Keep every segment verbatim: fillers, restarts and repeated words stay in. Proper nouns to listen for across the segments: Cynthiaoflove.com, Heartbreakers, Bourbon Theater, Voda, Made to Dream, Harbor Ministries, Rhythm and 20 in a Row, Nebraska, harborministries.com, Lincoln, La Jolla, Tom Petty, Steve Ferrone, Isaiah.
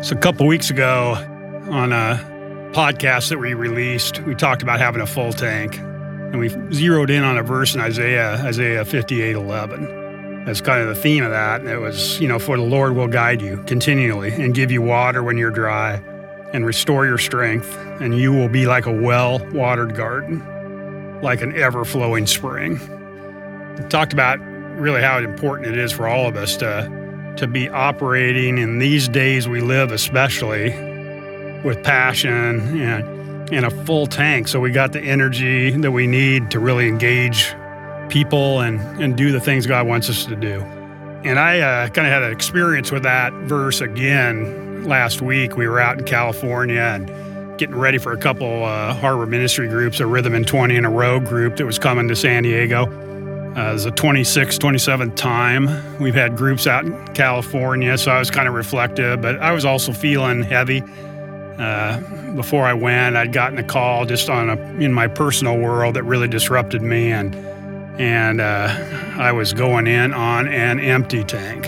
So a couple weeks ago on a podcast that we released, we talked about having a full tank, and we zeroed in on a verse in Isaiah, Isaiah fifty-eight eleven. That's kind of the theme of that, and it was, you know, for the Lord will guide you continually and give you water when you're dry and restore your strength, and you will be like a well-watered garden, like an ever-flowing spring. We talked about really how important it is for all of us to to be operating in these days we live, especially with passion and, and a full tank. So we got the energy that we need to really engage people and, and do the things God wants us to do. And I uh, kind of had an experience with that verse again last week. We were out in California and getting ready for a couple uh, Harbor Ministry groups, a Rhythm and twenty in a Row group that was coming to San Diego. Uh, it was the twenty-sixth, twenty-seventh time we've had groups out in California, so I was kind of reflective, but I was also feeling heavy. Uh, before I went, I'd gotten a call just on a, in my personal world that really disrupted me, and and uh, I was going in on an empty tank,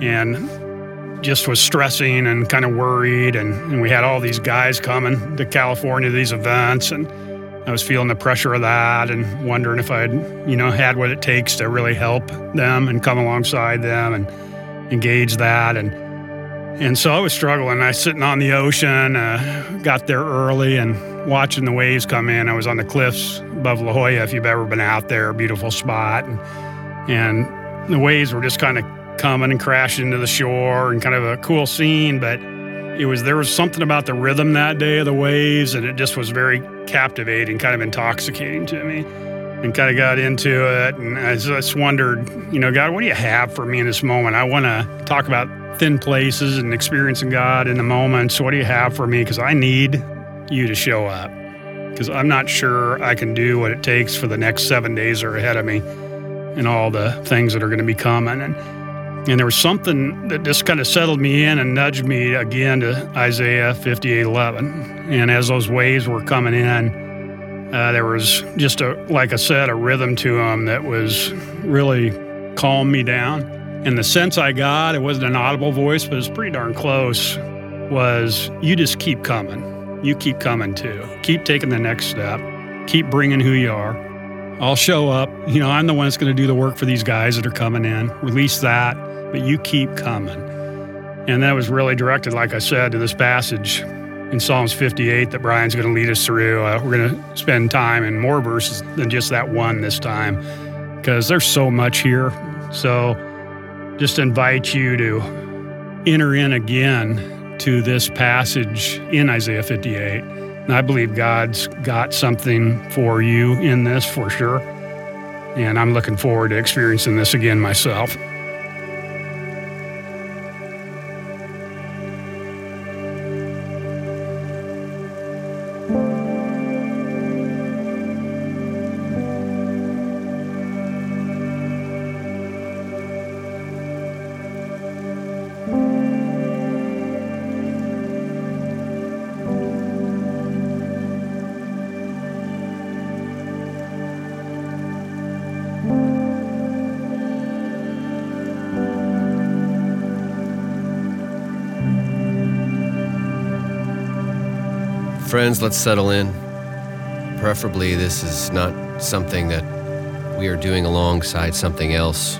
and just was stressing and kind of worried, and, and we had all these guys coming to California, these events, and I was feeling the pressure of that and wondering if I'd, you know, had what it takes to really help them and come alongside them and engage that. And and so I was struggling. I was sitting on the ocean, uh, got there early and watching the waves come in. I was on the cliffs above La Jolla, if you've ever been out there, beautiful spot. And, and the waves were just kind of coming and crashing to the shore, and kind of a cool scene, but It was, there was something about the rhythm that day of the waves, and it just was very captivating, kind of intoxicating to me, and kind of got into it. And I just wondered, you know, God, what do you have for me in this moment? I want to talk about thin places and experiencing God in the moment. So what do you have for me? Because I need you to show up, because I'm not sure I can do what it takes for the next seven days are ahead of me and all the things that are going to be coming. And And there was something that just kind of settled me in and nudged me again to Isaiah fifty-eight eleven. And as those waves were coming in, uh, there was just, a, like I said, a rhythm to them that was really calmed me down. And the sense I got, it wasn't an audible voice, but it was pretty darn close, was you just keep coming. You keep coming too. Keep taking the next step. Keep bringing who you are. I'll show up. You know, I'm the one that's going to do the work for these guys that are coming in. Release that. But you keep coming. And that was really directed, like I said, to this passage in Psalms fifty-eight that Brian's going to lead us through. Uh, we're going to spend time in more verses than just that one this time, because there's so much here. So just invite you to enter in again to this passage in Isaiah fifty-eight. And I believe God's got something for you in this for sure. And I'm looking forward to experiencing this again myself. Friends, let's settle in. Preferably, this is not something that we are doing alongside something else.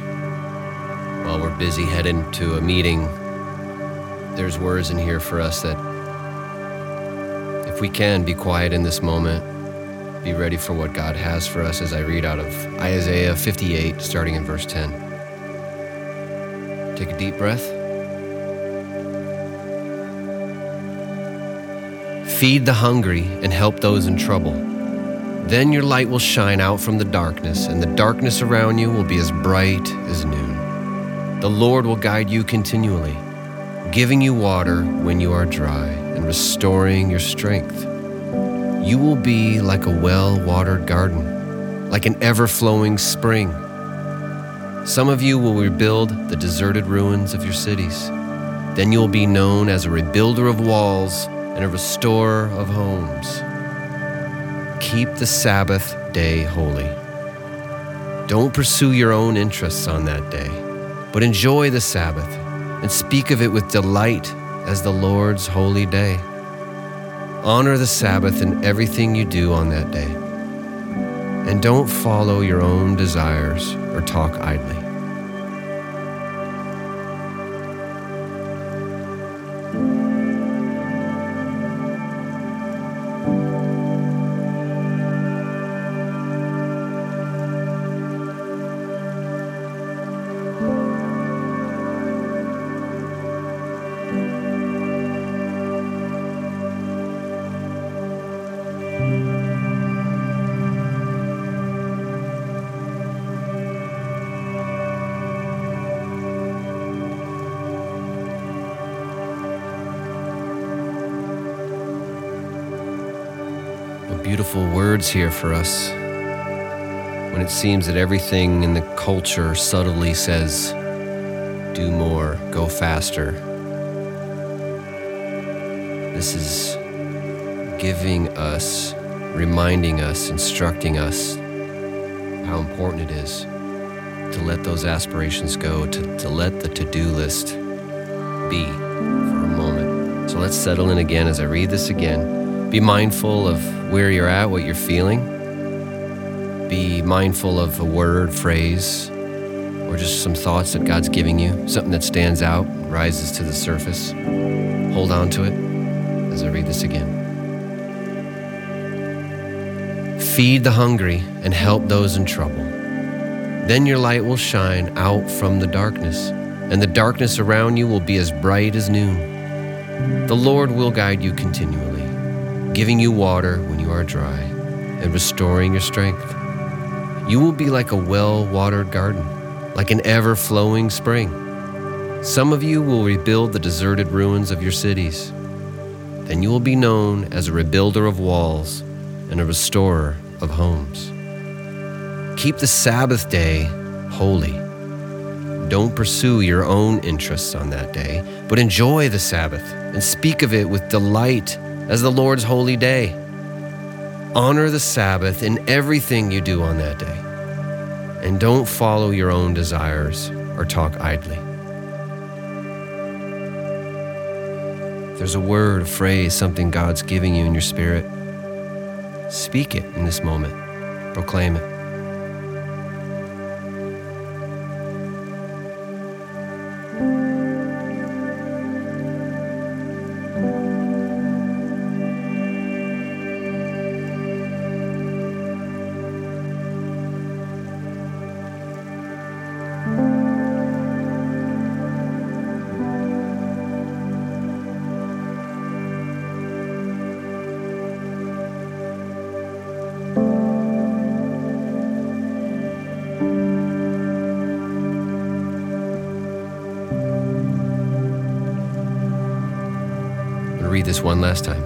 While we're busy heading to a meeting, there's words in here for us that if we can, be quiet in this moment, be ready for what God has for us as I read out of Isaiah fifty-eight, starting in verse ten. Take a deep breath. Feed the hungry and help those in trouble. Then your light will shine out from the darkness, and the darkness around you will be as bright as noon. The Lord will guide you continually, giving you water when you are dry and restoring your strength. You will be like a well-watered garden, like an ever-flowing spring. Some of you will rebuild the deserted ruins of your cities. Then you will be known as a rebuilder of walls and a restorer of homes. Keep the Sabbath day holy. Don't pursue your own interests on that day, but enjoy the Sabbath and speak of it with delight as the Lord's holy day. Honor the Sabbath in everything you do on that day. And don't follow your own desires or talk idly. Beautiful words here for us when it seems that everything in the culture subtly says, do more, go faster. This is giving us, reminding us, instructing us how important it is to let those aspirations go, to, to let the to-do list be for a moment. So let's settle in again as I read this again. Be mindful of where you're at, what you're feeling. Be mindful of a word, phrase, or just some thoughts that God's giving you, something that stands out, rises to the surface. Hold on to it as I read this again. Feed the hungry and help those in trouble. Then your light will shine out from the darkness, and the darkness around you will be as bright as noon. The Lord will guide you continually, giving you water when you are dry and restoring your strength. You will be like a well-watered garden, like an ever-flowing spring. Some of you will rebuild the deserted ruins of your cities. Then you will be known as a rebuilder of walls and a restorer of homes. Keep the Sabbath day holy. Don't pursue your own interests on that day, but enjoy the Sabbath and speak of it with delight as the Lord's holy day. Honor the Sabbath in everything you do on that day, and don't follow your own desires or talk idly. If there's a word, a phrase, something God's giving you in your spirit, speak it in this moment, proclaim it. Read this one last time.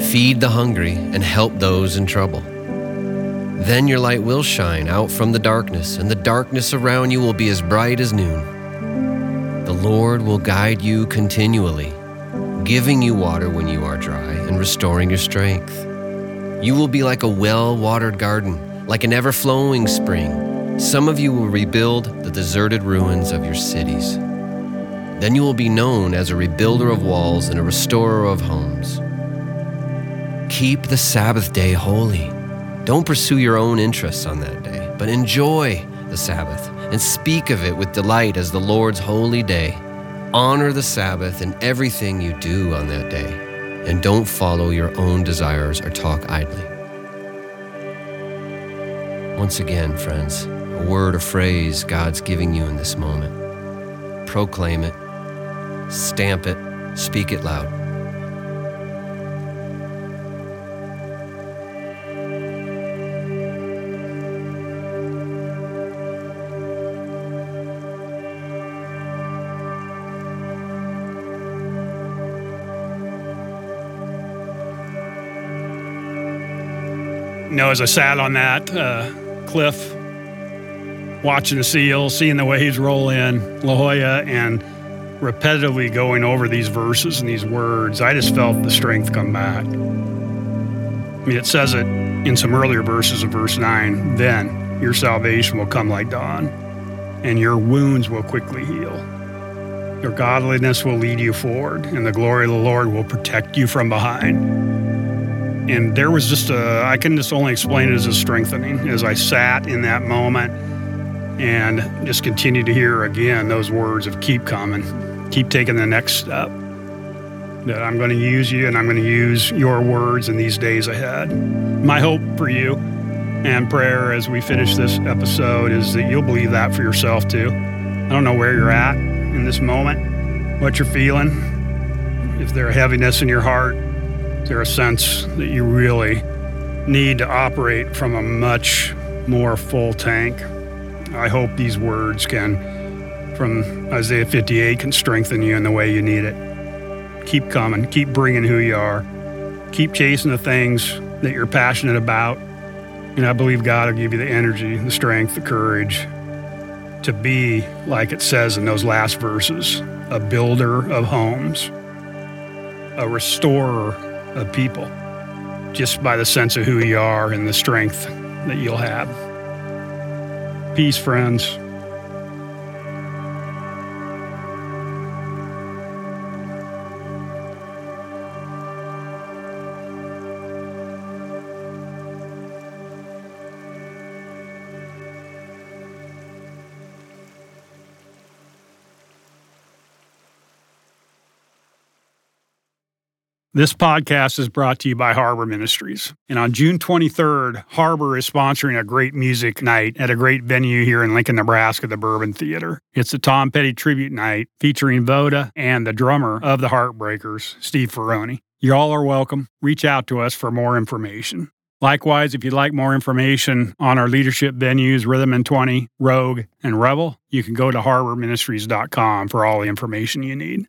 Feed the hungry and help those in trouble. Then your light will shine out from the darkness, and the darkness around you will be as bright as noon. The Lord will guide you continually, giving you water when you are dry and restoring your strength. You will be like a well-watered garden, like an ever-flowing spring. Some of you will rebuild the deserted ruins of your cities. Then you will be known as a rebuilder of walls and a restorer of homes. Keep the Sabbath day holy. Don't pursue your own interests on that day, but enjoy the Sabbath and speak of it with delight as the Lord's holy day. Honor the Sabbath in everything you do on that day, and don't follow your own desires or talk idly. Once again, friends, a word or phrase God's giving you in this moment. Proclaim it. Stamp it, speak it loud. You know, as I sat on that uh, cliff, watching the seals, seeing the waves roll in La Jolla, and repetitively going over these verses and these words, I just felt the strength come back. I mean, it says it in some earlier verses of verse nine, then your salvation will come like dawn, and your wounds will quickly heal. Your godliness will lead you forward, and the glory of the Lord will protect you from behind. And there was just a, I can just only explain it as a strengthening as I sat in that moment and just continued to hear again those words of keep coming, keep taking the next step, that I'm going to use you and I'm going to use your words in these days ahead. My hope for you and prayer as we finish this episode is that you'll believe that for yourself too. I don't know where you're at in this moment, what you're feeling. Is there a heaviness in your heart? Is there a sense that you really need to operate from a much more full tank? I hope these words can, from Isaiah fifty-eight, can strengthen you in the way you need it. Keep coming, keep bringing who you are, keep chasing the things that you're passionate about, and I believe God will give you the energy, the strength, the courage to be, like it says in those last verses, a builder of homes, a restorer of people, just by the sense of who you are and the strength that you'll have. Peace, friends. This podcast is brought to you by Harbor Ministries. And on June twenty-third, Harbor is sponsoring a great music night at a great venue here in Lincoln, Nebraska, the Bourbon Theater. It's a Tom Petty tribute night featuring Voda and the drummer of the Heartbreakers, Steve Ferrone. Y'all are welcome. Reach out to us for more information. Likewise, if you'd like more information on our leadership venues, Rhythm and twenty, Rogue, and Rebel, you can go to harbor ministries dot com for all the information you need.